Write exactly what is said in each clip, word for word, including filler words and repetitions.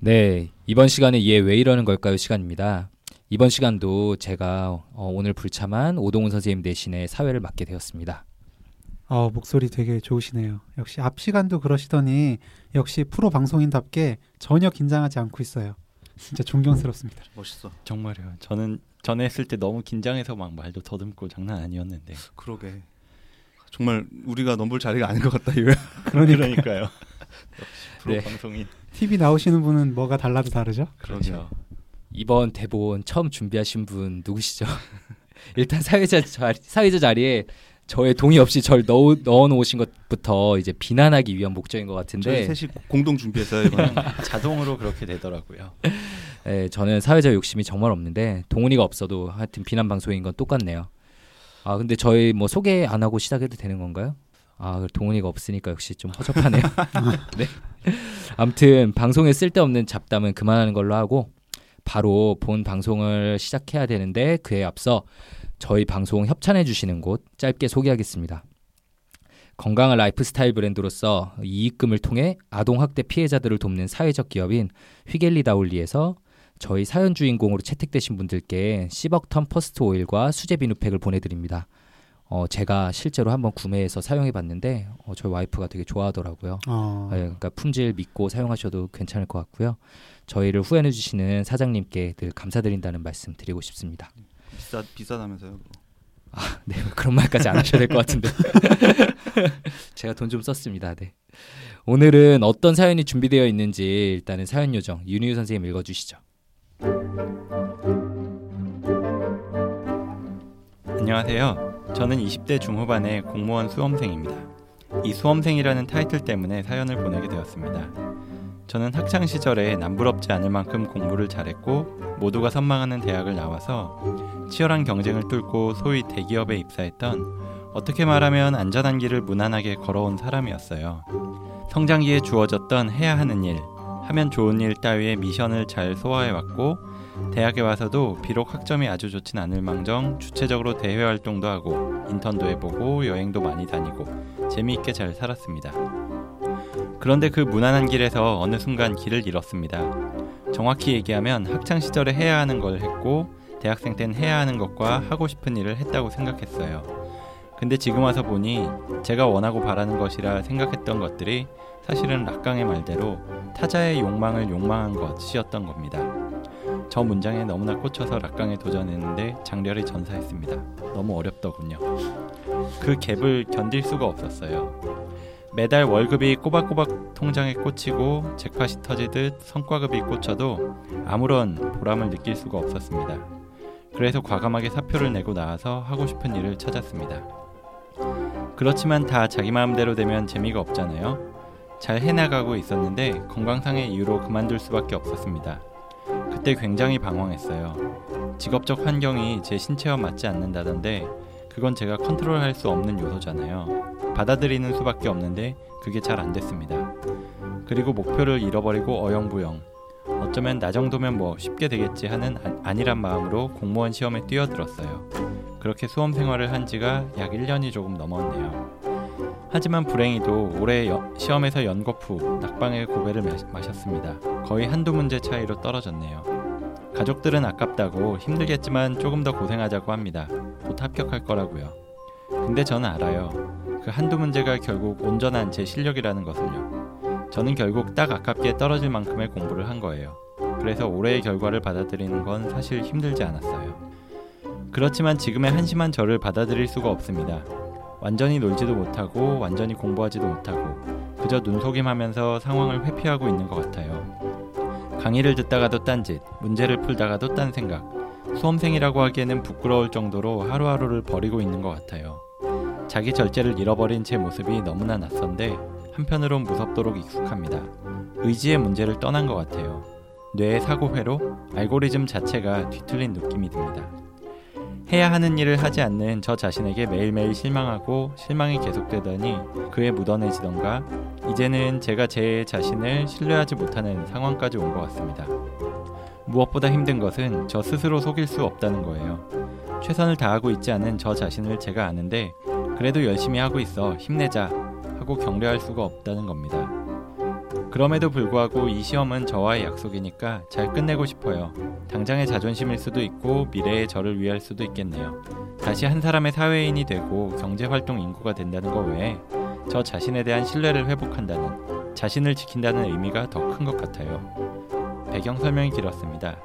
네, 이번 시간에 얘 왜 이러는 걸까요? 시간입니다. 이번 시간도 제가 오늘 불참한 오동훈 선생님 대신에 사회를 맡게 되었습니다. 어, 목소리 되게 좋으시네요. 역시 앞 시간도 그러시더니 역시 프로 방송인답게 전혀 긴장하지 않고 있어요. 진짜 존경스럽습니다. 멋있어. 정말요. 저는 전에 했을 때 너무 긴장해서 막 말도 더듬고 장난 아니었는데. 그러게. 정말 우리가 넘볼 자리가 아닌 것 같다. 그러니까요. 프로 네. 방송인. 티비 나오시는 분은 뭐가 달라도 다르죠? 그렇죠. 이번 대본 처음 준비하신 분 누구시죠? 일단 사회자 자리, 사회자 자리에 저의 동의 없이 절 넣어, 넣어놓으신 것부터 이제 비난하기 위한 목적인 것 같은데. 저희 셋이 공동 준비했어요. 자동으로 그렇게 되더라고요. 네, 저는 사회자 욕심이 정말 없는데 동훈이가 없어도 하여튼 비난 방송인 건 똑같네요. 아 근데 저희 뭐 소개 안 하고 시작해도 되는 건가요? 아 동훈이가 없으니까 역시 좀 허접하네요. 네. 아무튼 방송에 쓸데없는 잡담은 그만하는 걸로 하고 바로 본 방송을 시작해야 되는데 그에 앞서 저희 방송 협찬해 주시는 곳 짧게 소개하겠습니다. 건강한 라이프스타일 브랜드로서 이익금을 통해 아동학대 피해자들을 돕는 사회적 기업인 휘겔리다올리에서 저희 사연 주인공으로 채택되신 분들께 시벅턴 퍼스트 오일과 수제 비누팩을 보내드립니다. 어, 제가 실제로 한번 구매해서 사용해봤는데 어, 저희 와이프가 되게 좋아하더라고요. 어... 네, 그러니까 품질 믿고 사용하셔도 괜찮을 것 같고요. 저희를 후원해주시는 사장님께 늘 감사드린다는 말씀 드리고 싶습니다. 비싸, 비싸다면서요? 아, 네, 그런 말까지 안 하셔야 될 것 같은데. 제가 돈 좀 썼습니다. 네. 오늘은 어떤 사연이 준비되어 있는지 일단은 사연 요정 윤희유 선생님 읽어주시죠. 안녕하세요. 저는 이십 대 중후반의 공무원 수험생입니다. 이 수험생이라는 타이틀 때문에 사연을 보내게 되었습니다. 저는 학창시절에 남부럽지 않을 만큼 공부를 잘했고 모두가 선망하는 대학을 나와서 치열한 경쟁을 뚫고 소위 대기업에 입사했던, 어떻게 말하면 안전한 길을 무난하게 걸어온 사람이었어요. 성장기에 주어졌던 해야 하는 일, 하면 좋은 일 따위의 미션을 잘 소화해왔고 대학에 와서도 비록 학점이 아주 좋진 않을 망정 주체적으로 대회활동도 하고 인턴도 해보고 여행도 많이 다니고 재미있게 잘 살았습니다. 그런데 그 무난한 길에서 어느 순간 길을 잃었습니다. 정확히 얘기하면 학창시절에 해야 하는 걸 했고 대학생 땐 해야 하는 것과 하고 싶은 일을 했다고 생각했어요. 근데 지금 와서 보니 제가 원하고 바라는 것이라 생각했던 것들이 사실은 라캉의 말대로 타자의 욕망을 욕망한 것이었던 겁니다. 저 문장에 너무나 꽂혀서 라캉에 도전했는데 장렬히 전사했습니다. 너무 어렵더군요. 그 갭을 견딜 수가 없었어요. 매달 월급이 꼬박꼬박 통장에 꽂히고 잭팟이 터지듯 성과급이 꽂혀도 아무런 보람을 느낄 수가 없었습니다. 그래서 과감하게 사표를 내고 나와서 하고 싶은 일을 찾았습니다. 그렇지만 다 자기 마음대로 되면 재미가 없잖아요. 잘 해나가고 있었는데 건강상의 이유로 그만둘 수밖에 없었습니다. 그때 굉장히 방황했어요. 직업적 환경이 제 신체와 맞지 않는다던데 그건 제가 컨트롤할 수 없는 요소잖아요. 받아들이는 수밖에 없는데 그게 잘 안 됐습니다. 그리고 목표를 잃어버리고 어영부영, 어쩌면 나 정도면 뭐 쉽게 되겠지 하는 아, 아니란 마음으로 공무원 시험에 뛰어들었어요. 그렇게 수험 생활을 한 지가 약 일 년이 조금 넘었네요. 하지만 불행히도 올해 여, 시험에서 연거푸 낙방의 고배를 마셨습니다. 거의 한두 문제 차이로 떨어졌네요. 가족들은 아깝다고 힘들겠지만 조금 더 고생하자고 합니다. 곧 합격할 거라고요. 근데 저는 알아요. 그 한두 문제가 결국 온전한 제 실력이라는 것을요. 저는 결국 딱 아깝게 떨어질 만큼의 공부를 한 거예요. 그래서 올해의 결과를 받아들이는 건 사실 힘들지 않았어요. 그렇지만 지금의 한심한 저를 받아들일 수가 없습니다. 완전히 놀지도 못하고 완전히 공부하지도 못하고 그저 눈속임하면서 상황을 회피하고 있는 것 같아요. 강의를 듣다가도 딴짓, 문제를 풀다가도 딴 생각, 수험생이라고 하기에는 부끄러울 정도로 하루하루를 버리고 있는 것 같아요. 자기 절제를 잃어버린 제 모습이 너무나 낯선데 한편으론 무섭도록 익숙합니다. 의지의 문제를 떠난 것 같아요. 뇌의 사고 회로 알고리즘 자체가 뒤틀린 느낌이 듭니다. 해야 하는 일을 하지 않는 저 자신에게 매일매일 실망하고 실망이 계속되더니 그에 묻어내지던가 이제는 제가 제 자신을 신뢰하지 못하는 상황까지 온 것 같습니다. 무엇보다 힘든 것은 저 스스로 속일 수 없다는 거예요. 최선을 다하고 있지 않은 저 자신을 제가 아는데 그래도 열심히 하고 있어, 힘내자 하고 격려할 수가 없다는 겁니다. 그럼에도 불구하고 이 시험은 저와의 약속이니까 잘 끝내고 싶어요. 당장의 자존심일 수도 있고 미래의 저를 위할 수도 있겠네요. 다시 한 사람의 사회인이 되고 경제활동 인구가 된다는 것 외에 저 자신에 대한 신뢰를 회복한다는, 자신을 지킨다는 의미가 더 큰 것 같아요. 배경 설명이 길었습니다.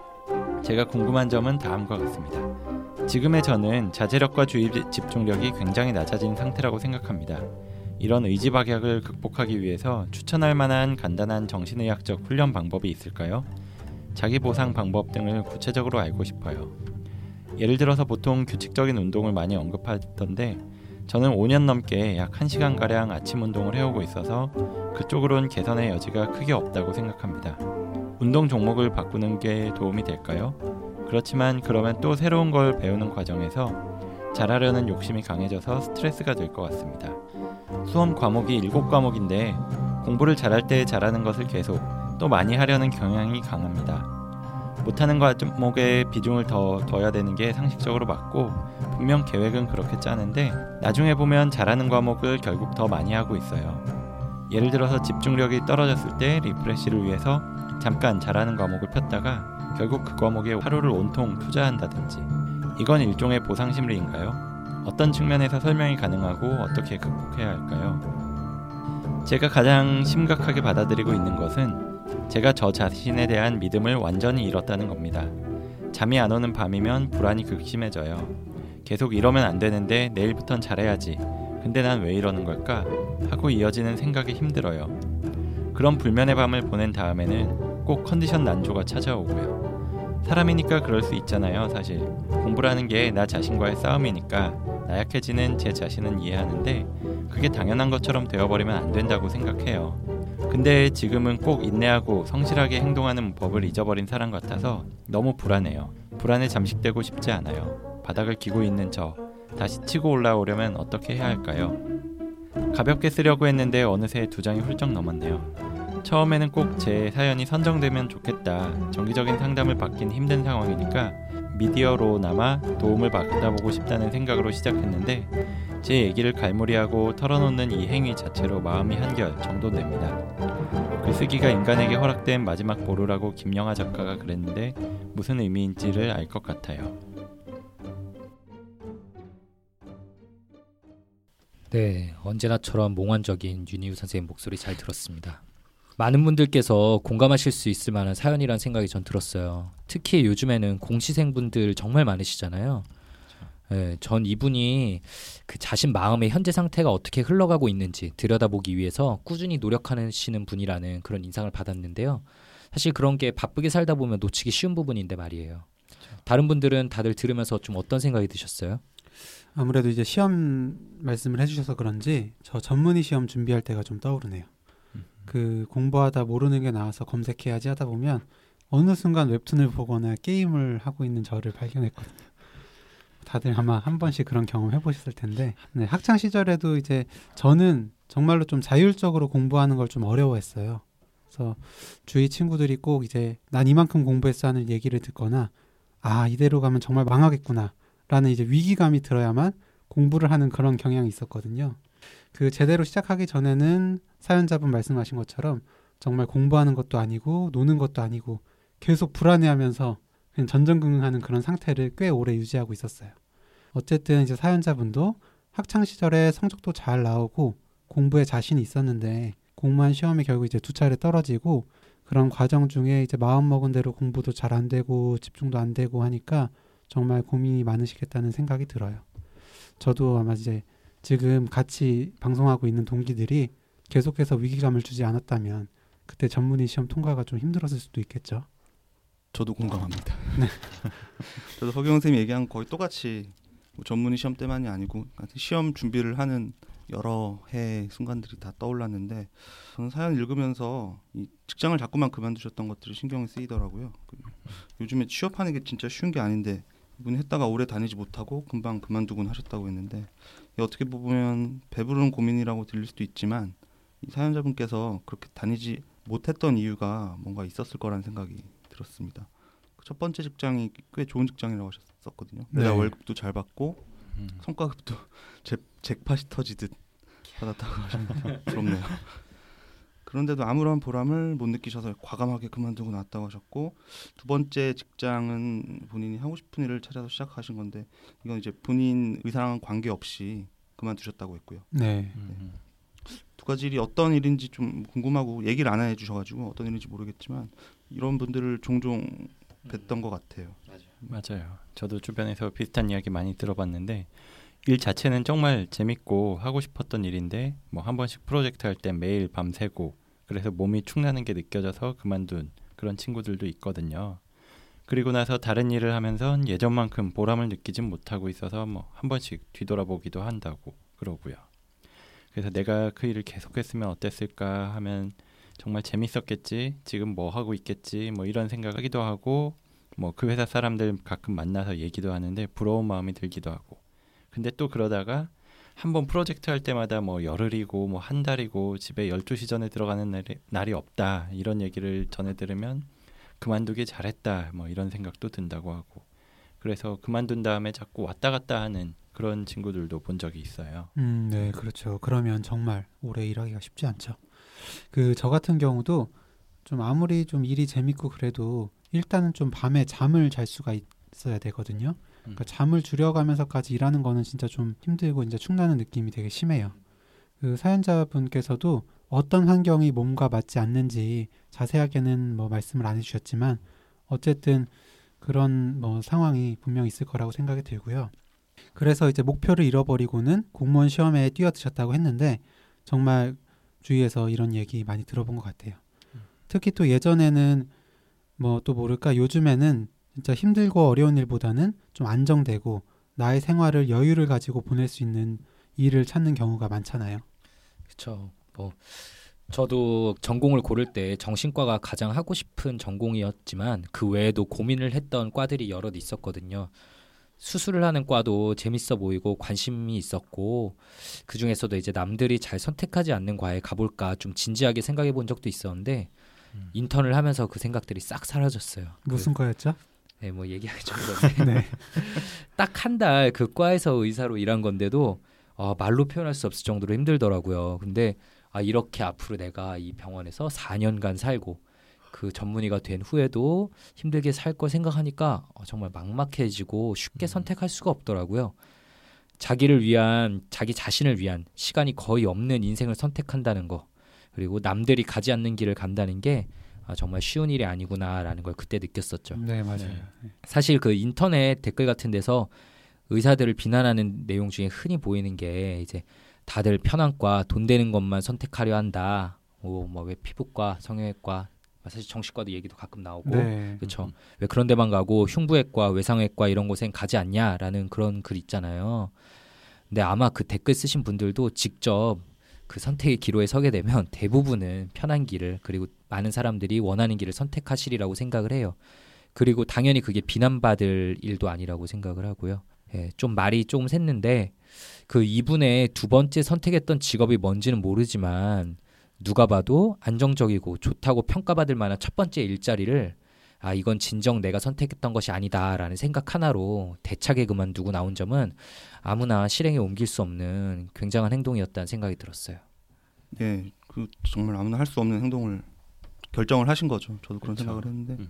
제가 궁금한 점은 다음과 같습니다. 지금의 저는 자제력과 주의 집중력이 굉장히 낮아진 상태라고 생각합니다. 이런 의지박약을 극복하기 위해서 추천할 만한 간단한 정신의학적 훈련 방법이 있을까요? 자기보상 방법 등을 구체적으로 알고 싶어요. 예를 들어서 보통 규칙적인 운동을 많이 언급하던데 저는 오 년 넘게 약 한 시간가량 아침 운동을 해오고 있어서 그쪽으론 개선의 여지가 크게 없다고 생각합니다. 운동 종목을 바꾸는 게 도움이 될까요? 그렇지만 그러면 또 새로운 걸 배우는 과정에서 잘하려는 욕심이 강해져서 스트레스가 될 것 같습니다. 수험 과목이 일곱 과목인데 공부를 잘할 때 잘하는 것을 계속 또 많이 하려는 경향이 강합니다. 못하는 과목에 비중을 더 둬야 되는 게 상식적으로 맞고 분명 계획은 그렇게 짜는데 나중에 보면 잘하는 과목을 결국 더 많이 하고 있어요. 예를 들어서 집중력이 떨어졌을 때 리프레시를 위해서 잠깐 잘하는 과목을 폈다가 결국 그 과목에 하루를 온통 투자한다든지. 이건 일종의 보상심리인가요? 어떤 측면에서 설명이 가능하고 어떻게 극복해야 할까요? 제가 가장 심각하게 받아들이고 있는 것은 제가 저 자신에 대한 믿음을 완전히 잃었다는 겁니다. 잠이 안 오는 밤이면 불안이 극심해져요. 계속 이러면 안 되는데 내일부턴 잘해야지. 근데 난 왜 이러는 걸까? 하고 이어지는 생각이 힘들어요. 그런 불면의 밤을 보낸 다음에는 꼭 컨디션 난조가 찾아오고요. 사람이니까 그럴 수 있잖아요, 사실. 공부라는 게 나 자신과의 싸움이니까 나약해지는 제 자신은 이해하는데 그게 당연한 것처럼 되어버리면 안 된다고 생각해요. 근데 지금은 꼭 인내하고 성실하게 행동하는 법을 잊어버린 사람 같아서 너무 불안해요. 불안에 잠식되고 싶지 않아요. 바닥을 기고 있는 저, 다시 치고 올라오려면 어떻게 해야 할까요? 가볍게 쓰려고 했는데 어느새 두 장이 훌쩍 넘었네요. 처음에는 꼭 제 사연이 선정되면 좋겠다. 정기적인 상담을 받긴 힘든 상황이니까 미디어로나마 도움을 받아보고 싶다는 생각으로 시작했는데 제 얘기를 갈무리하고 털어놓는 이 행위 자체로 마음이 한결 정돈됩니다. 글쓰기가 인간에게 허락된 마지막 보루라고 김영하 작가가 그랬는데 무슨 의미인지를 알 것 같아요. 네, 언제나처럼 몽환적인 윤희유 선생님 목소리 잘 들었습니다. 많은 분들께서 공감하실 수 있을 만한 사연이란 생각이 전 들었어요. 특히 요즘에는 공시생분들 정말 많으시잖아요. 네, 전 이분이 그 자신 마음의 현재 상태가 어떻게 흘러가고 있는지 들여다보기 위해서 꾸준히 노력하시는 분이라는 그런 인상을 받았는데요. 사실 그런 게 바쁘게 살다 보면 놓치기 쉬운 부분인데 말이에요. 다른 분들은 다들 들으면서 좀 어떤 생각이 드셨어요? 아무래도 이제 시험 말씀을 해주셔서 그런지 저 전문의 시험 준비할 때가 좀 떠오르네요. 음. 그 공부하다 모르는 게 나와서 검색해야지 하다 보면 어느 순간 웹툰을 보거나 게임을 하고 있는 저를 발견했거든요. 다들 아마 한 번씩 그런 경험 해보셨을 텐데 네, 학창 시절에도 이제 저는 정말로 좀 자율적으로 공부하는 걸 좀 어려워했어요. 그래서 주위 친구들이 꼭 이제 난 이만큼 공부했어 하는 얘기를 듣거나 아 이대로 가면 정말 망하겠구나 라는 이제 위기감이 들어야만 공부를 하는 그런 경향이 있었거든요. 그 제대로 시작하기 전에는 사연자분 말씀하신 것처럼 정말 공부하는 것도 아니고 노는 것도 아니고 계속 불안해하면서 그냥 전전긍긍하는 그런 상태를 꽤 오래 유지하고 있었어요. 어쨌든 이제 사연자분도 학창시절에 성적도 잘 나오고 공부에 자신이 있었는데 공무원 시험이 결국 이제 두 차례 떨어지고 그런 과정 중에 이제 마음먹은 대로 공부도 잘 안 되고 집중도 안 되고 하니까 정말 고민이 많으시겠다는 생각이 들어요. 저도 아마 이제 지금 같이 방송하고 있는 동기들이 계속해서 위기감을 주지 않았다면 그때 전문의 시험 통과가 좀 힘들었을 수도 있겠죠. 저도 공감합니다. 네. 저도 허경원 선생님이 얘기한 거의 똑같이 뭐 전문의 시험 때만이 아니고 시험 준비를 하는 여러 해의 순간들이 다 떠올랐는데 저는 사연 읽으면서 이 직장을 자꾸만 그만두셨던 것들이 신경이 쓰이더라고요. 그 요즘에 취업하는 게 진짜 쉬운 게 아닌데 이분 했다가 오래 다니지 못하고 금방 그만두곤 하셨다고 했는데 어떻게 보면 배부른 고민이라고 들릴 수도 있지만 이 사연자분께서 그렇게 다니지 못했던 이유가 뭔가 있었을 거라는 생각이 들었습니다. 첫 번째 직장이 꽤 좋은 직장이라고 하셨었거든요. 네. 내가 월급도 잘 받고 음. 성과급도 잭팟이 터지듯 받았다고 하셨는데 부럽네요. 그런데도 아무런 보람을 못 느끼셔서 과감하게 그만두고 나왔다고 하셨고, 두 번째 직장은 본인이 하고 싶은 일을 찾아서 시작하신 건데 이건 이제 본인 의사랑 관계없이 그만두셨다고 했고요. 네. 네. 두 가지 일이 어떤 일인지 좀 궁금하고 얘기를 안 해주셔가지고 어떤 일인지 모르겠지만 이런 분들을 종종 뵀던 음. 것 같아요. 맞아요. 맞아요. 저도 주변에서 비슷한 이야기 많이 들어봤는데 일 자체는 정말 재밌고 하고 싶었던 일인데 뭐 한 번씩 프로젝트 할 때 매일 밤새고 그래서 몸이 축나는 게 느껴져서 그만둔 그런 친구들도 있거든요. 그리고 나서 다른 일을 하면서 예전만큼 보람을 느끼진 못하고 있어서 뭐 한 번씩 뒤돌아보기도 한다고 그러고요. 그래서 내가 그 일을 계속했으면 어땠을까 하면 정말 재밌었겠지, 지금 뭐 하고 있겠지 뭐 이런 생각하기도 하고, 뭐 그 회사 사람들 가끔 만나서 얘기도 하는데 부러운 마음이 들기도 하고, 근데 또 그러다가 한번 프로젝트 할 때마다 뭐 열흘이고 뭐 한 달이고 집에 열두 시 전에 들어가는 날이, 날이 없다 이런 얘기를 전해 들으면 그만두기 잘했다 뭐 이런 생각도 든다고 하고, 그래서 그만둔 다음에 자꾸 왔다 갔다 하는 그런 친구들도 본 적이 있어요. 음, 네, 그렇죠. 그러면 정말 오래 일하기가 쉽지 않죠. 그 저 같은 경우도 좀 아무리 좀 일이 재밌고 그래도 일단은 좀 밤에 잠을 잘 수가 있어야 되거든요. 그러니까 잠을 줄여가면서까지 일하는 거는 진짜 좀 힘들고 이제 축나는 느낌이 되게 심해요. 그 사연자분께서도 어떤 환경이 몸과 맞지 않는지 자세하게는 뭐 말씀을 안 해주셨지만 어쨌든 그런 뭐 상황이 분명 있을 거라고 생각이 들고요. 그래서 이제 목표를 잃어버리고는 공무원 시험에 뛰어드셨다고 했는데 정말 주위에서 이런 얘기 많이 들어본 것 같아요. 특히 또 예전에는 뭐 또 모를까 요즘에는 진짜 힘들고 어려운 일보다는 좀 안정되고 나의 생활을 여유를 가지고 보낼 수 있는 일을 찾는 경우가 많잖아요. 그렇죠. 뭐 저도 전공을 고를 때 정신과가 가장 하고 싶은 전공이었지만 그 외에도 고민을 했던 과들이 여럿 있었거든요. 수술을 하는 과도 재밌어 보이고 관심이 있었고 그 중에서도 이제 남들이 잘 선택하지 않는 과에 가볼까 좀 진지하게 생각해 본 적도 있었는데 음. 인턴을 하면서 그 생각들이 싹 사라졌어요. 무슨 그, 과였죠? 네, 뭐 얘기하기 좀 그런데 네. 딱 한 달 그 과에서 의사로 일한 건데도 어, 말로 표현할 수 없을 정도로 힘들더라고요. 근데 아, 이렇게 앞으로 내가 이 병원에서 사 년간 살고 그 전문의가 된 후에도 힘들게 살 걸 생각하니까 어, 정말 막막해지고 쉽게 음. 선택할 수가 없더라고요. 자기를 위한, 자기 자신을 위한 시간이 거의 없는 인생을 선택한다는 거, 그리고 남들이 가지 않는 길을 간다는 게 아, 정말 쉬운 일이 아니구나라는 걸 그때 느꼈었죠. 네, 맞아요. 네. 사실 그 인터넷 댓글 같은 데서 의사들을 비난하는 내용 중에 흔히 보이는 게 이제 다들 편한 과, 돈 되는 것만 선택하려 한다. 뭐, 뭐 왜 피부과, 성형외과, 사실 정신과도 얘기도 가끔 나오고, 네. 그렇죠. 음. 왜 그런 데만 가고 흉부외과, 외상외과 이런 곳엔 가지 않냐라는 그런 글 있잖아요. 근데 아마 그 댓글 쓰신 분들도 직접 그 선택의 기로에 서게 되면 대부분은 편한 길을, 그리고 많은 사람들이 원하는 길을 선택하시리라고 생각을 해요. 그리고 당연히 그게 비난받을 일도 아니라고 생각을 하고요. 예, 좀 말이 조금 샜는데 그 이분의 두 번째 선택했던 직업이 뭔지는 모르지만 누가 봐도 안정적이고 좋다고 평가받을 만한 첫 번째 일자리를 아, 이건 진정 내가 선택했던 것이 아니다라는 생각 하나로 대차게 그만두고 나온 점은 아무나 실행에 옮길 수 없는 굉장한 행동이었다는 생각이 들었어요. 네, 그 정말 아무나 할 수 없는 행동을 결정을 하신 거죠. 저도 그런 그렇죠. 생각을 했는데 음.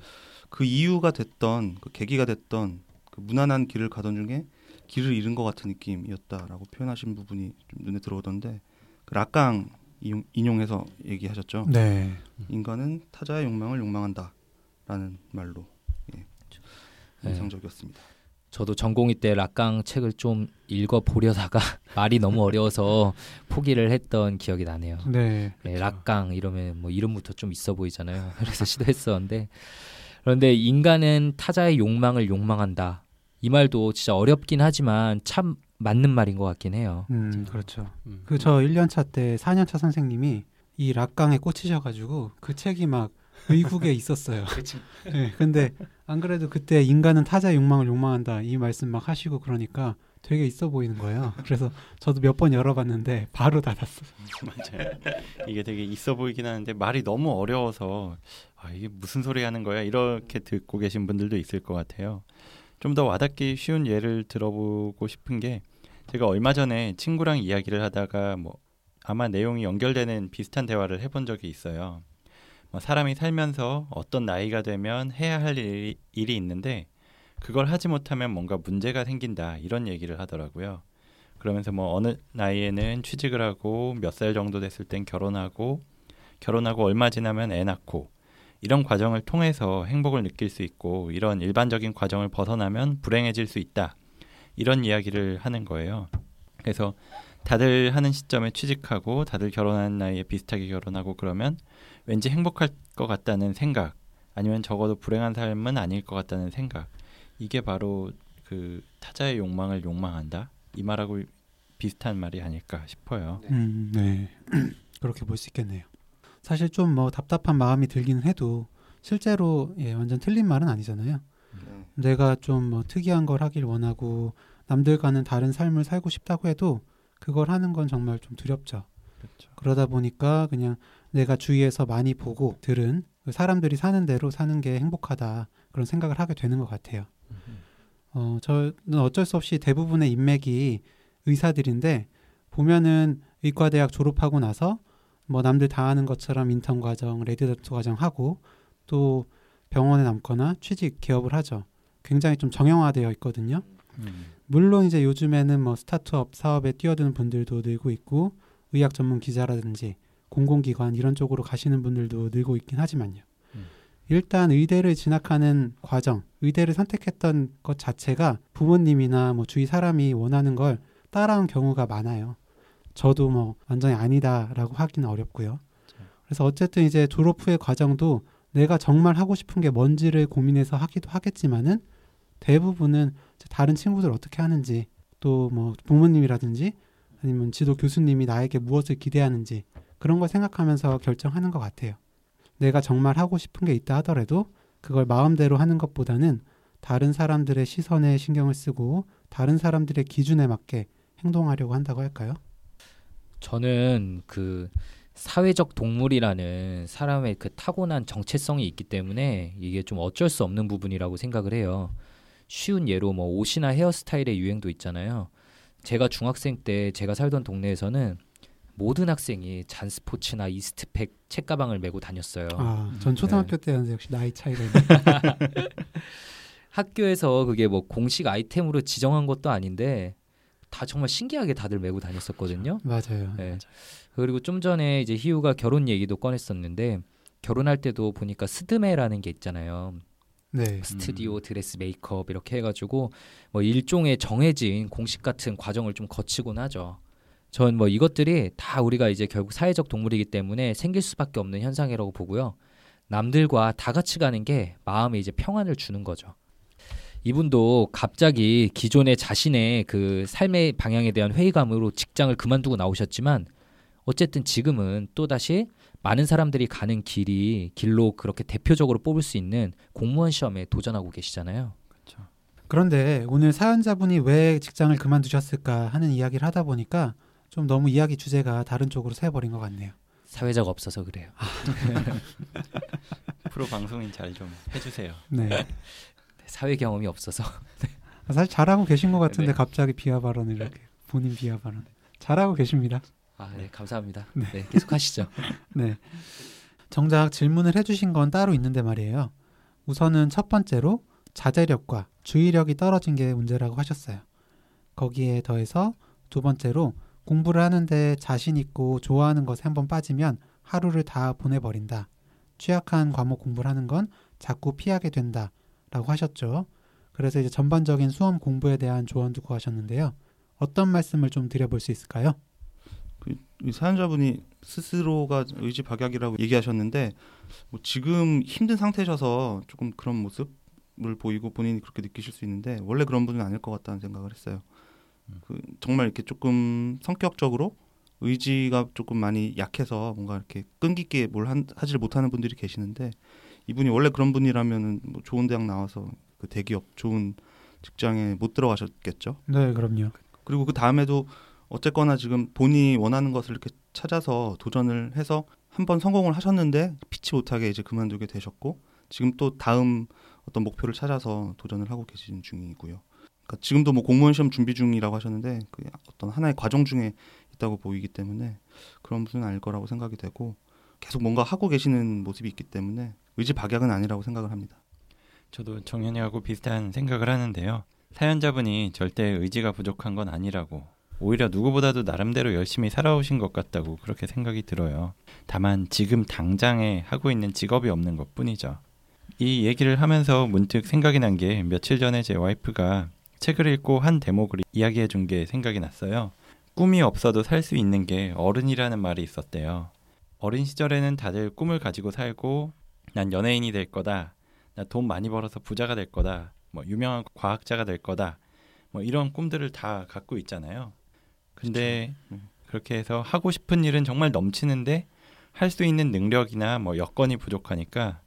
그 이유가 됐던, 그 계기가 됐던 그 무난한 길을 가던 중에 길을 잃은 것 같은 느낌이었다라고 표현하신 부분이 좀 눈에 들어오던데, 그 라캉 인용해서 얘기하셨죠. 네. 인간은 타자의 욕망을 욕망한다. 라는 말로 예, 인상적이었습니다. 네. 저도 전공의 때 라캉 책을 좀 읽어보려다가 말이 너무 어려워서 포기를 했던 기억이 나네요. 네, 네, 라캉 이러면 뭐 이름부터 좀 있어 보이잖아요. 그래서 시도했었는데, 그런데 인간은 타자의 욕망을 욕망한다. 이 말도 진짜 어렵긴 하지만 참 맞는 말인 것 같긴 해요. 음, 그렇죠. 음. 그 저 일 년 차 때 사 년 차 선생님이 이 라캉에 꽂히셔가지고 그 책이 막 미국에 있었어요. 네, 근데 안 그래도 그때 인간은 타자의 욕망을 욕망한다 이 말씀 막 하시고 그러니까 되게 있어 보이는 거예요. 그래서 저도 몇 번 열어봤는데 바로 닫았어요. 맞아요. 이게 되게 있어 보이긴 하는데 말이 너무 어려워서 아, 이게 무슨 소리 하는 거야 이렇게 듣고 계신 분들도 있을 것 같아요. 좀 더 와닿기 쉬운 예를 들어보고 싶은 게, 제가 얼마 전에 친구랑 이야기를 하다가 뭐 아마 내용이 연결되는 비슷한 대화를 해본 적이 있어요. 뭐 사람이 살면서 어떤 나이가 되면 해야 할 일이, 일이 있는데 그걸 하지 못하면 뭔가 문제가 생긴다 이런 얘기를 하더라고요. 그러면서 뭐 어느 나이에는 취직을 하고 몇 살 정도 됐을 땐 결혼하고 결혼하고 얼마 지나면 애 낳고 이런 과정을 통해서 행복을 느낄 수 있고 이런 일반적인 과정을 벗어나면 불행해질 수 있다 이런 이야기를 하는 거예요. 그래서 다들 하는 시점에 취직하고 다들 결혼하는 나이에 비슷하게 결혼하고 그러면 왠지 행복할 것 같다는 생각 아니면 적어도 불행한 삶은 아닐 것 같다는 생각 이게 바로 그 타자의 욕망을 욕망한다 이 말하고 비슷한 말이 아닐까 싶어요. 네, 음, 네. 그렇게 볼 수 있겠네요. 사실 좀 뭐 답답한 마음이 들기는 해도 실제로 예, 완전 틀린 말은 아니잖아요. 네. 내가 좀 뭐 특이한 걸 하길 원하고 남들과는 다른 삶을 살고 싶다고 해도 그걸 하는 건 정말 좀 두렵죠. 그렇죠. 그러다 보니까 그냥 내가 주위에서 많이 보고 들은 사람들이 사는 대로 사는 게 행복하다 그런 생각을 하게 되는 것 같아요. 어, 저는 어쩔 수 없이 대부분의 인맥이 의사들인데 보면은 의과대학 졸업하고 나서 뭐 남들 다 하는 것처럼 인턴 과정, 레디던트 과정 하고 또 병원에 남거나 취직, 개업을 하죠. 굉장히 좀 정형화되어 있거든요. 음. 물론 이제 요즘에는 뭐 스타트업 사업에 뛰어드는 분들도 늘고 있고 의학 전문 기자라든지 공공기관 이런 쪽으로 가시는 분들도 늘고 있긴 하지만요. 음. 일단 의대를 진학하는 과정, 의대를 선택했던 것 자체가 부모님이나 뭐 주위 사람이 원하는 걸 따라온 경우가 많아요. 저도 뭐 완전히 아니다라고 하기는 어렵고요. 그래서 어쨌든 이제 졸업 후의 과정도 내가 정말 하고 싶은 게 뭔지를 고민해서 하기도 하겠지만은 대부분은 다른 친구들 어떻게 하는지 또 뭐 부모님이라든지 아니면 지도 교수님이 나에게 무엇을 기대하는지 그런 걸 생각하면서 결정하는 것 같아요. 내가 정말 하고 싶은 게 있다 하더라도 그걸 마음대로 하는 것보다는 다른 사람들의 시선에 신경을 쓰고 다른 사람들의 기준에 맞게 행동하려고 한다고 할까요? 저는 그 사회적 동물이라는 사람의 그 타고난 정체성이 있기 때문에 이게 좀 어쩔 수 없는 부분이라고 생각을 해요. 쉬운 예로 뭐 옷이나 헤어스타일의 유행도 있잖아요. 제가 중학생 때 제가 살던 동네에서는 모든 학생이 잔스포츠나 이스트팩 책가방을 메고 다녔어요. 아, 전 초등학교 네. 때였는데 역시 나이 차이가 있네. 학교에서 그게 뭐 공식 아이템으로 지정한 것도 아닌데 다 정말 신기하게 다들 메고 다녔었거든요. 맞아요. 네. 맞아요. 그리고 좀 전에 이제 희유가 결혼 얘기도 꺼냈었는데 결혼할 때도 보니까 스드메라는 게 있잖아요. 네. 스튜디오, 음. 드레스, 메이크업 이렇게 해가지고 뭐 일종의 정해진 공식 같은 과정을 좀 거치곤 하죠. 전 뭐 이것들이 다 우리가 이제 결국 사회적 동물이기 때문에 생길 수밖에 없는 현상이라고 보고요. 남들과 다 같이 가는 게 마음에 이제 평안을 주는 거죠. 이분도 갑자기 기존의 자신의 그 삶의 방향에 대한 회의감으로 직장을 그만두고 나오셨지만 어쨌든 지금은 또다시 많은 사람들이 가는 길이 길로 그렇게 대표적으로 뽑을 수 있는 공무원 시험에 도전하고 계시잖아요. 그렇죠. 그런데 오늘 사연자분이 왜 직장을 그만두셨을까 하는 이야기를 하다 보니까 좀 너무 이야기 주제가 다른 쪽으로 새버린 것 같네요. 사회자가 없어서 그래요. 프로 방송인 잘 좀 해주세요. 네. 사회 경험이 없어서. 사실 잘하고 계신 것 같은데 네. 갑자기 비하 발언을 이렇게 본인 비하 발언. 잘하고 계십니다. 아, 네, 감사합니다. 네, 네 계속하시죠. 네, 정작 질문을 해주신 건 따로 있는데 말이에요. 우선은 첫 번째로 자제력과 주의력이 떨어진 게 문제라고 하셨어요. 거기에 더해서 두 번째로 공부를 하는데 자신 있고 좋아하는 것에 한번 빠지면 하루를 다 보내버린다. 취약한 과목 공부를 하는 건 자꾸 피하게 된다. 라고 하셨죠. 그래서 이제 전반적인 수험 공부에 대한 조언도 구하셨는데요. 어떤 말씀을 좀 드려볼 수 있을까요? 그, 사연자분이 스스로가 의지박약이라고 얘기하셨는데 뭐 지금 힘든 상태셔서 조금 그런 모습을 보이고 본인이 그렇게 느끼실 수 있는데 원래 그런 분은 아닐 것 같다는 생각을 했어요. 그, 정말 이렇게 조금 성격적으로 의지가 조금 많이 약해서 뭔가 이렇게 끈기 있게 뭘 한, 하질 못하는 분들이 계시는데 이분이 원래 그런 분이라면 뭐 좋은 대학 나와서 그 대기업 좋은 직장에 못 들어가셨겠죠. 네, 그럼요. 그리고 그 다음에도 어쨌거나 지금 본인이 원하는 것을 이렇게 찾아서 도전을 해서 한번 성공을 하셨는데 피치 못하게 이제 그만두게 되셨고 지금 또 다음 어떤 목표를 찾아서 도전을 하고 계신 중이고요. 그러니까 지금도 뭐 공무원 시험 준비 중이라고 하셨는데 그 어떤 하나의 과정 중에 있다고 보이기 때문에 그런 분은 아닐 거라고 생각이 되고, 계속 뭔가 하고 계시는 모습이 있기 때문에 의지박약은 아니라고 생각을 합니다. 저도 정현이하고 비슷한 생각을 하는데요. 사연자분이 절대 의지가 부족한 건 아니라고, 오히려 누구보다도 나름대로 열심히 살아오신 것 같다고 그렇게 생각이 들어요. 다만 지금 당장에 하고 있는 직업이 없는 것 뿐이죠. 이 얘기를 하면서 문득 생각이 난 게, 며칠 전에 제 와이프가 책을 읽고 한 대목을 이야기해 준 게 생각이 났어요. 꿈이 없어도 살 수 있는 게 어른이라는 말이 있었대요. 어린 시절에는 다들 꿈을 가지고 살고, 난 연예인이 될 거다, 나 돈 많이 벌어서 부자가 될 거다, 뭐 유명한 과학자가 될 거다, 뭐 이런 꿈들을 다 갖고 있잖아요. 근데 그렇죠. 그렇게 해서 하고 싶은 일은 정말 넘치는데 할 수 있는 능력이나 뭐 여건이 부족하니까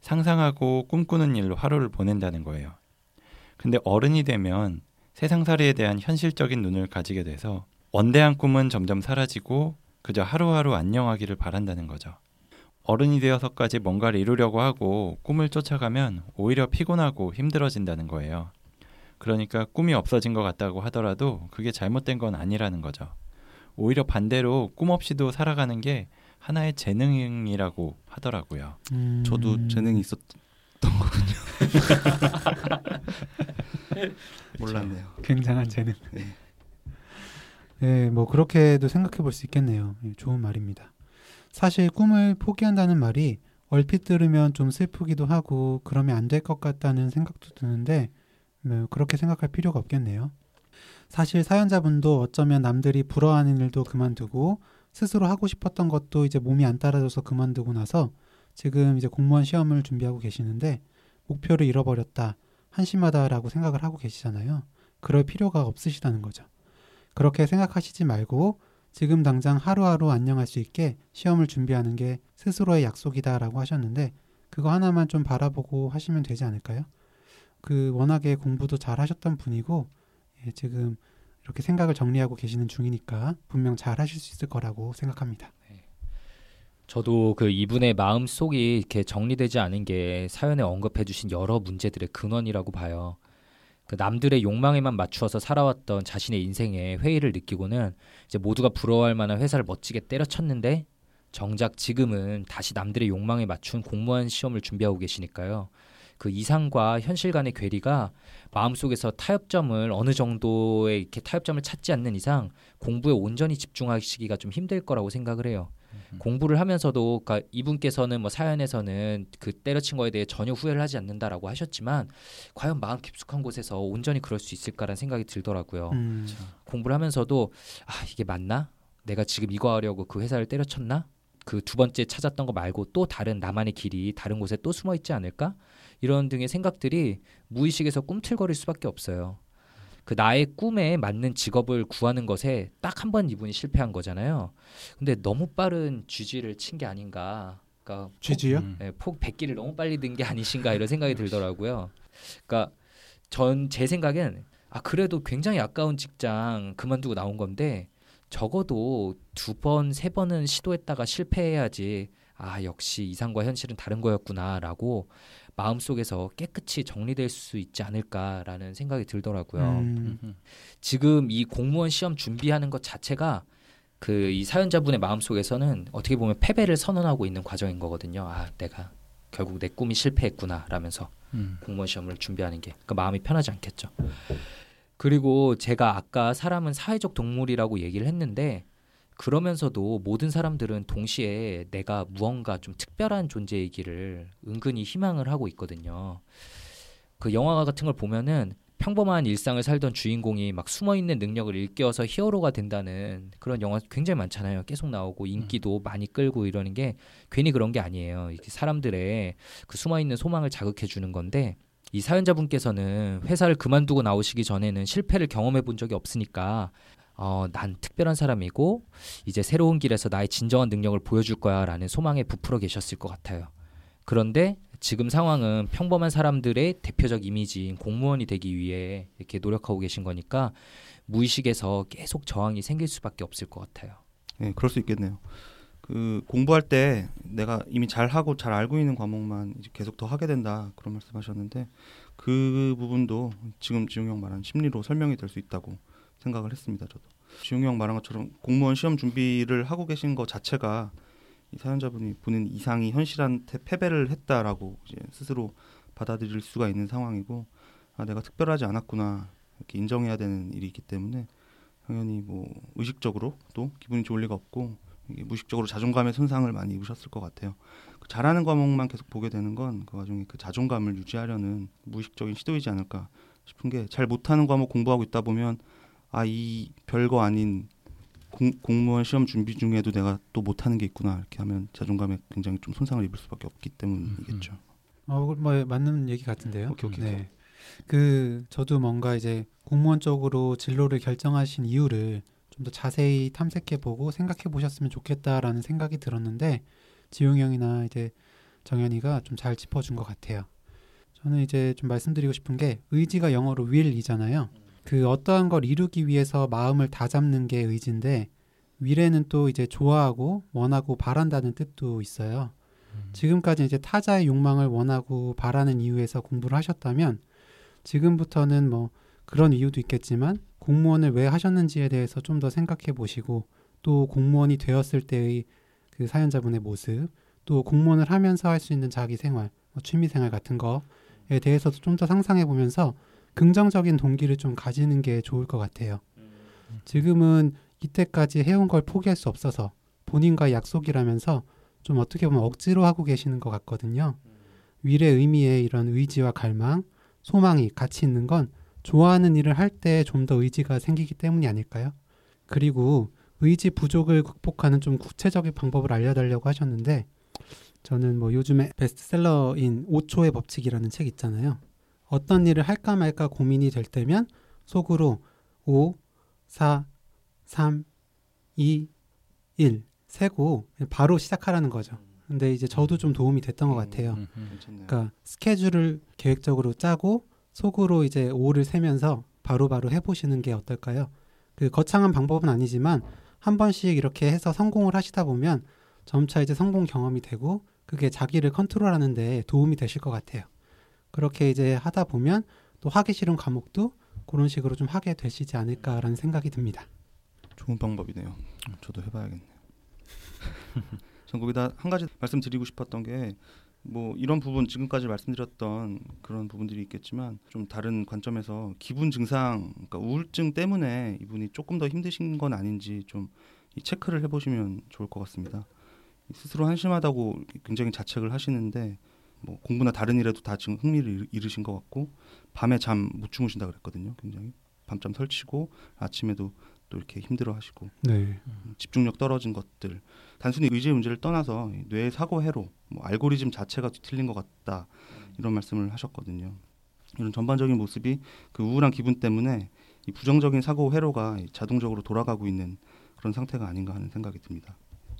상상하고 꿈꾸는 일로 하루를 보낸다는 거예요. 근데 어른이 되면 세상살이에 대한 현실적인 눈을 가지게 돼서 원대한 꿈은 점점 사라지고 그저 하루하루 안녕하기를 바란다는 거죠. 어른이 되어서까지 뭔가를 이루려고 하고 꿈을 쫓아가면 오히려 피곤하고 힘들어진다는 거예요. 그러니까 꿈이 없어진 것 같다고 하더라도 그게 잘못된 건 아니라는 거죠. 오히려 반대로 꿈 없이도 살아가는 게 하나의 재능이라고 하더라고요. 음... 저도 재능이 있었던 거군요. 몰랐네요. 굉장한 재능. 네. 네, 뭐 그렇게도 생각해 볼 수 있겠네요. 좋은 말입니다. 사실 꿈을 포기한다는 말이 얼핏 들으면 좀 슬프기도 하고 그러면 안 될 것 같다는 생각도 드는데, 그렇게 생각할 필요가 없겠네요. 사실 사연자분도 어쩌면 남들이 부러워하는 일도 그만두고 스스로 하고 싶었던 것도 이제 몸이 안 따라줘서 그만두고 나서 지금 이제 공무원 시험을 준비하고 계시는데 목표를 잃어버렸다, 한심하다라고 생각을 하고 계시잖아요. 그럴 필요가 없으시다는 거죠. 그렇게 생각하시지 말고 지금 당장 하루하루 안녕할 수 있게 시험을 준비하는 게 스스로의 약속이다라고 하셨는데, 그거 하나만 좀 바라보고 하시면 되지 않을까요? 그 워낙에 공부도 잘 하셨던 분이고, 예, 지금 이렇게 생각을 정리하고 계시는 중이니까 분명 잘 하실 수 있을 거라고 생각합니다. 네. 저도 그 이분의 마음속이 이렇게 정리되지 않은 게 사연에 언급해 주신 여러 문제들의 근원이라고 봐요. 그 남들의 욕망에만 맞추어서 살아왔던 자신의 인생의 회의를 느끼고는 이제 모두가 부러워할 만한 회사를 멋지게 때려쳤는데, 정작 지금은 다시 남들의 욕망에 맞춘 공무원 시험을 준비하고 계시니까요. 그 이상과 현실 간의 괴리가 마음속에서 타협점을 어느 정도의 이렇게 타협점을 찾지 않는 이상 공부에 온전히 집중하시기가 좀 힘들 거라고 생각을 해요. 음. 공부를 하면서도, 그러니까 이분께서는 뭐 사연에서는 그 때려친 거에 대해 전혀 후회를 하지 않는다라고 하셨지만 과연 마음 깊숙한 곳에서 온전히 그럴 수 있을까라는 생각이 들더라고요. 음. 공부를 하면서도 아, 이게 맞나? 내가 지금 이거 하려고 그 회사를 때려쳤나? 그 두 번째 찾았던 거 말고 또 다른 나만의 길이 다른 곳에 또 숨어 있지 않을까? 이런 등의 생각들이 무의식에서 꿈틀거릴 수밖에 없어요. 그 나의 꿈에 맞는 직업을 구하는 것에 딱 한 번 이분이 실패한 거잖아요. 근데 너무 빠른 쥐쥐를 친 게 아닌가. 그러니까 쥐쥐요? 폭, 네, 폭 백 개를 너무 빨리 든 게 아니신가 이런 생각이 들더라고요. 그러니까 전 제 생각엔 아 그래도 굉장히 아까운 직장 그만두고 나온 건데 적어도 두 번, 세 번은 시도했다가 실패해야지 아 역시 이상과 현실은 다른 거였구나라고 마음속에서 깨끗이 정리될 수 있지 않을까라는 생각이 들더라고요. 음. 지금 이 공무원 시험 준비하는 것 자체가 그 이 사연자분의 마음속에서는 어떻게 보면 패배를 선언하고 있는 과정인 거거든요. 아, 내가 결국 내 꿈이 실패했구나 라면서 음. 공무원 시험을 준비하는 게 그러니까 마음이 편하지 않겠죠. 그리고 제가 아까 사람은 사회적 동물이라고 얘기를 했는데 그러면서도 모든 사람들은 동시에 내가 무언가 좀 특별한 존재이기를 은근히 희망을 하고 있거든요. 그 영화 같은 걸 보면은 평범한 일상을 살던 주인공이 막 숨어있는 능력을 일깨워서 히어로가 된다는 그런 영화 굉장히 많잖아요. 계속 나오고 인기도 많이 끌고 이러는 게 괜히 그런 게 아니에요. 사람들의 그 숨어있는 소망을 자극해 주는 건데, 이 사연자분께서는 회사를 그만두고 나오시기 전에는 실패를 경험해 본 적이 없으니까 어, 난 특별한 사람이고 이제 새로운 길에서 나의 진정한 능력을 보여줄 거야 라는 소망에 부풀어 계셨을 것 같아요. 그런데 지금 상황은 평범한 사람들의 대표적 이미지인 공무원이 되기 위해 이렇게 노력하고 계신 거니까 무의식에서 계속 저항이 생길 수밖에 없을 것 같아요. 네, 그럴 수 있겠네요. 그 공부할 때 내가 이미 잘하고 잘 알고 있는 과목만 이제 계속 더 하게 된다 그런 말씀하셨는데, 그 부분도 지금 지웅 형 말한 심리로 설명이 될 수 있다고 생각을 했습니다. 저도 지웅이 형 말한 것처럼 공무원 시험 준비를 하고 계신 것 자체가 이 사연자분이 보는 이상이 현실한테 패배를 했다라고 이제 스스로 받아들일 수가 있는 상황이고, 아, 내가 특별하지 않았구나 이렇게 인정해야 되는 일이기 때문에 당연히 뭐 의식적으로 또 기분이 좋을 리가 없고 무의식적으로 자존감의 손상을 많이 입으셨을 것 같아요. 그 잘하는 과목만 계속 보게 되는 건 그 와중에 그 자존감을 유지하려는 무의식적인 시도이지 않을까 싶은 게, 잘 못하는 과목 공부하고 있다 보면 아, 이 별거 아닌 공, 공무원 시험 준비 중에도 내가 또 못하는 게 있구나 이렇게 하면 자존감에 굉장히 좀 손상을 입을 수밖에 없기 때문이겠죠. 음, 음. 어, 뭐 맞는 얘기 같은데요. 오케이, 오케이. 네. 그 저도 뭔가 이제 공무원 쪽으로 진로를 결정하신 이유를 좀 더 자세히 탐색해보고 생각해보셨으면 좋겠다라는 생각이 들었는데, 지용이 형이나 이제 정현이가 좀 잘 짚어준 것 같아요. 저는 이제 좀 말씀드리고 싶은 게, 의지가 영어로 will이잖아요. 그 어떠한 걸 이루기 위해서 마음을 다잡는 게 의지인데, will에는 또 이제 좋아하고 원하고 바란다는 뜻도 있어요. 음. 지금까지 이제 타자의 욕망을 원하고 바라는 이유에서 공부를 하셨다면, 지금부터는 뭐 그런 이유도 있겠지만 공무원을 왜 하셨는지에 대해서 좀 더 생각해 보시고, 또 공무원이 되었을 때의 그 사연자분의 모습, 또 공무원을 하면서 할 수 있는 자기 생활, 뭐 취미 생활 같은 거에 대해서도 좀 더 상상해 보면서 긍정적인 동기를 좀 가지는 게 좋을 것 같아요. 지금은 이때까지 해온 걸 포기할 수 없어서 본인과의 약속이라면서 좀 어떻게 보면 억지로 하고 계시는 것 같거든요. 미래의 의미에 이런 의지와 갈망, 소망이 같이 있는 건 좋아하는 일을 할 때 좀 더 의지가 생기기 때문이 아닐까요? 그리고 의지 부족을 극복하는 좀 구체적인 방법을 알려달라고 하셨는데, 저는 뭐 요즘에 베스트셀러인 오 초의 법칙이라는 책 있잖아요. 어떤 일을 할까 말까 고민이 될 때면 속으로 오, 사, 삼, 이, 일 세고 바로 시작하라는 거죠. 근데 이제 저도 좀 도움이 됐던 것 같아요. 그러니까 스케줄을 계획적으로 짜고 속으로 이제 오를 세면서 바로바로 해보시는 게 어떨까요? 그 거창한 방법은 아니지만 한 번씩 이렇게 해서 성공을 하시다 보면 점차 이제 성공 경험이 되고, 그게 자기를 컨트롤하는 데 도움이 되실 것 같아요. 그렇게 이제 하다 보면 또 하기 싫은 과목도 그런 식으로 좀 하게 되시지 않을까라는 생각이 듭니다. 좋은 방법이네요. 저도 해봐야겠네요. 전 거기다 한 가지 말씀드리고 싶었던 게, 뭐 이런 부분 지금까지 말씀드렸던 그런 부분들이 있겠지만 좀 다른 관점에서 기분 증상, 그러니까 우울증 때문에 이분이 조금 더 힘드신 건 아닌지 좀 체크를 해보시면 좋을 것 같습니다. 스스로 한심하다고 굉장히 자책을 하시는데, 뭐 공부나 다른 일에도 다 지금 흥미를 잃으신 것 같고, 밤에 잠 못 주무신다 그랬거든요. 굉장히 밤잠 설치고 아침에도 또 이렇게 힘들어하시고, 네. 집중력 떨어진 것들, 단순히 의지의 문제를 떠나서 뇌의 사고 회로, 뭐 알고리즘 자체가 뒤틀린 것 같다 이런 말씀을 하셨거든요. 이런 전반적인 모습이 그 우울한 기분 때문에 이 부정적인 사고 회로가 자동적으로 돌아가고 있는 그런 상태가 아닌가 하는 생각이 듭니다.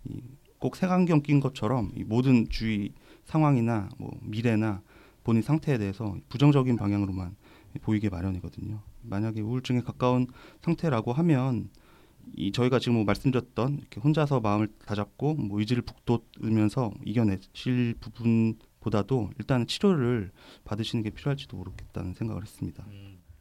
이 꼭 색안경 낀 것처럼 이 모든 주위 상황이나 뭐 미래나 본인 상태에 대해서 부정적인 방향으로만 보이게 마련이거든요. 만약에 우울증에 가까운 상태라고 하면 이 저희가 지금 뭐 말씀드렸던 이렇게 혼자서 마음을 다잡고 뭐 의지를 북돋으면서 이겨내실 부분보다도 일단은 치료를 받으시는 게 필요할지도 모르겠다는 생각을 했습니다.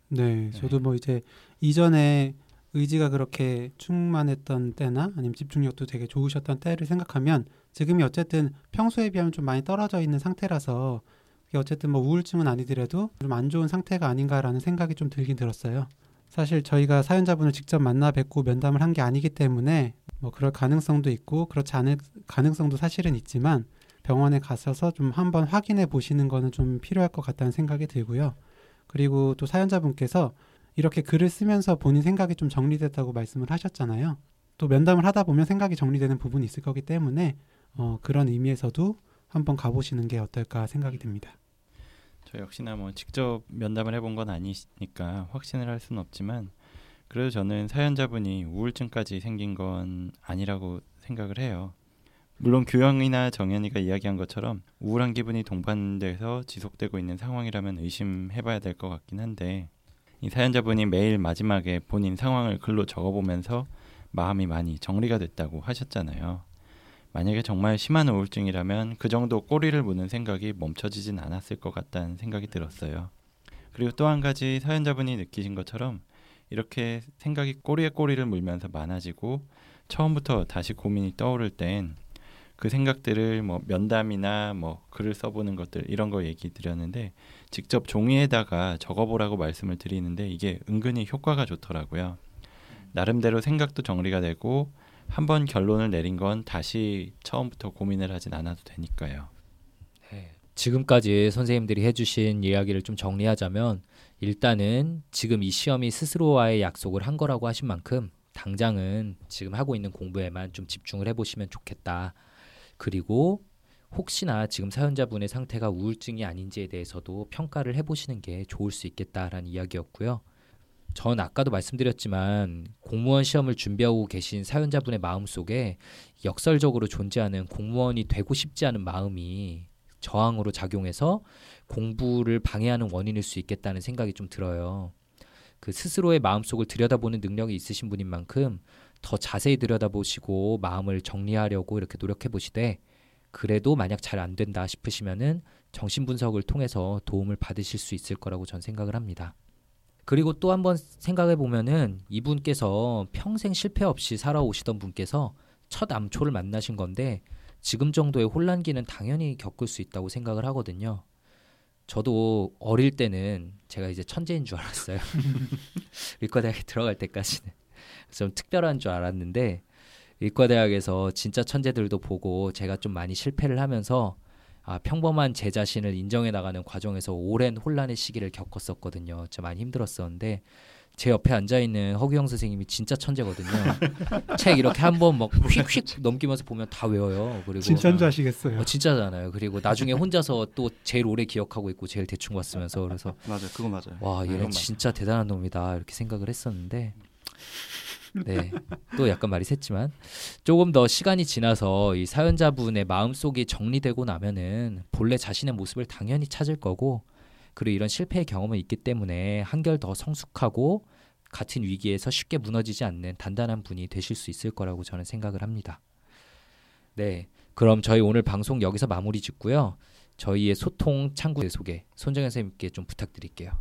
네, 저도 뭐 이제 이전에 의지가 그렇게 충만했던 때나 아니면 집중력도 되게 좋으셨던 때를 생각하면 지금이 어쨌든 평소에 비하면 좀 많이 떨어져 있는 상태라서 어쨌든 뭐 우울증은 아니더라도 좀 안 좋은 상태가 아닌가라는 생각이 좀 들긴 들었어요. 사실 저희가 사연자분을 직접 만나 뵙고 면담을 한 게 아니기 때문에 뭐 그럴 가능성도 있고 그렇지 않을 가능성도 사실은 있지만, 병원에 가셔서 좀 한번 확인해 보시는 거는 좀 필요할 것 같다는 생각이 들고요. 그리고 또 사연자분께서 이렇게 글을 쓰면서 본인 생각이 좀 정리됐다고 말씀을 하셨잖아요. 또 면담을 하다 보면 생각이 정리되는 부분이 있을 거기 때문에 어, 그런 의미에서도 한번 가보시는 게 어떨까 생각이 듭니다. 저 역시나 뭐 직접 면담을 해본 건 아니니까 확신을 할 수는 없지만, 그래도 저는 사연자분이 우울증까지 생긴 건 아니라고 생각을 해요. 물론 규영이나 정연이가 이야기한 것처럼 우울한 기분이 동반돼서 지속되고 있는 상황이라면 의심해봐야 될 것 같긴 한데, 이 사연자분이 매일 마지막에 본인 상황을 글로 적어보면서 마음이 많이 정리가 됐다고 하셨잖아요. 만약에 정말 심한 우울증이라면 그 정도 꼬리를 무는 생각이 멈춰지진 않았을 것 같다는 생각이 들었어요. 그리고 또 한 가지 사연자분이 느끼신 것처럼 이렇게 생각이 꼬리에 꼬리를 물면서 많아지고 처음부터 다시 고민이 떠오를 땐 그 생각들을 뭐 면담이나 뭐 글을 써보는 것들 이런 거 얘기 드렸는데 직접 종이에다가 적어보라고 말씀을 드리는데 이게 은근히 효과가 좋더라고요. 나름대로 생각도 정리가 되고 한번 결론을 내린 건 다시 처음부터 고민을 하진 않아도 되니까요. 네. 지금까지 선생님들이 해주신 이야기를 좀 정리하자면 일단은 지금 이 시험이 스스로와의 약속을 한 거라고 하신 만큼 당장은 지금 하고 있는 공부에만 좀 집중을 해보시면 좋겠다. 그리고 혹시나 지금 사연자분의 상태가 우울증이 아닌지에 대해서도 평가를 해보시는 게 좋을 수 있겠다라는 이야기였고요. 전 아까도 말씀드렸지만 공무원 시험을 준비하고 계신 사연자분의 마음속에 역설적으로 존재하는 공무원이 되고 싶지 않은 마음이 저항으로 작용해서 공부를 방해하는 원인일 수 있겠다는 생각이 좀 들어요. 그 스스로의 마음속을 들여다보는 능력이 있으신 분인 만큼 더 자세히 들여다보시고 마음을 정리하려고 이렇게 노력해보시되 그래도 만약 잘 안 된다 싶으시면은 정신분석을 통해서 도움을 받으실 수 있을 거라고 전 생각을 합니다. 그리고 또 한번 생각해보면은 이분께서 평생 실패 없이 살아오시던 분께서 첫 암초를 만나신 건데 지금 정도의 혼란기는 당연히 겪을 수 있다고 생각을 하거든요. 저도 어릴 때는 제가 이제 천재인 줄 알았어요. 의과대학에 들어갈 때까지는 좀 특별한 줄 알았는데 의과대학에서 진짜 천재들도 보고 제가 좀 많이 실패를 하면서 아, 평범한 제 자신을 인정해 나가는 과정에서 오랜 혼란의 시기를 겪었었거든요. 진짜 많이 힘들었었는데 제 옆에 앉아있는 허규영 선생님이 진짜 천재거든요. 책 이렇게 한번 막 휙휙 넘기면서 보면 다 외워요. 그리고 진짜인 줄 아시겠어요? 어, 진짜잖아요. 그리고 나중에 혼자서 또 제일 오래 기억하고 있고 제일 대충 봤으면서 그래서 맞아요. 그거 맞아요. 와, 얘는 진짜 맞아. 대단한 놈이다 이렇게 생각을 했었는데 네, 또 약간 말이 샜지만 조금 더 시간이 지나서 이 사연자분의 마음속이 정리되고 나면은 본래 자신의 모습을 당연히 찾을 거고 그리고 이런 실패의 경험은 있기 때문에 한결 더 성숙하고 같은 위기에서 쉽게 무너지지 않는 단단한 분이 되실 수 있을 거라고 저는 생각을 합니다. 네, 그럼 저희 오늘 방송 여기서 마무리 짓고요. 저희의 소통 창구 소개 손정현 선생님께 좀 부탁드릴게요.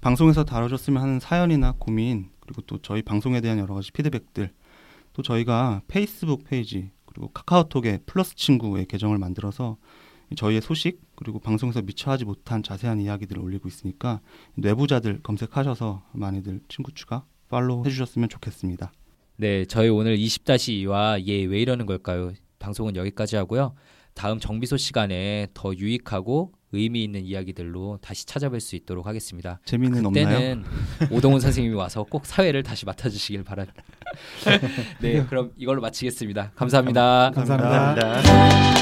방송에서 다뤄줬으면 하는 사연이나 고민 그리고 또 저희 방송에 대한 여러 가지 피드백들 또 저희가 페이스북 페이지 그리고 카카오톡에 플러스 친구의 계정을 만들어서 저희의 소식 그리고 방송에서 미처 하지 못한 자세한 이야기들을 올리고 있으니까 내부자들 검색하셔서 많이들 친구 추가 팔로우 해주셨으면 좋겠습니다. 네, 저희 오늘 이십 다시 이와 예, 왜 이러는 걸까요? 방송은 여기까지 하고요. 다음 정비소 시간에 더 유익하고 의미 있는 이야기들로 다시 찾아뵐 수 있도록 하겠습니다. 재미는 없나요? 그때는 오동훈 선생님이 와서 꼭 사회를 다시 맡아주시길 바랍니다. 네, 그럼 이걸로 마치겠습니다. 감사합니다. 감사합니다. 감사합니다. 감사합니다.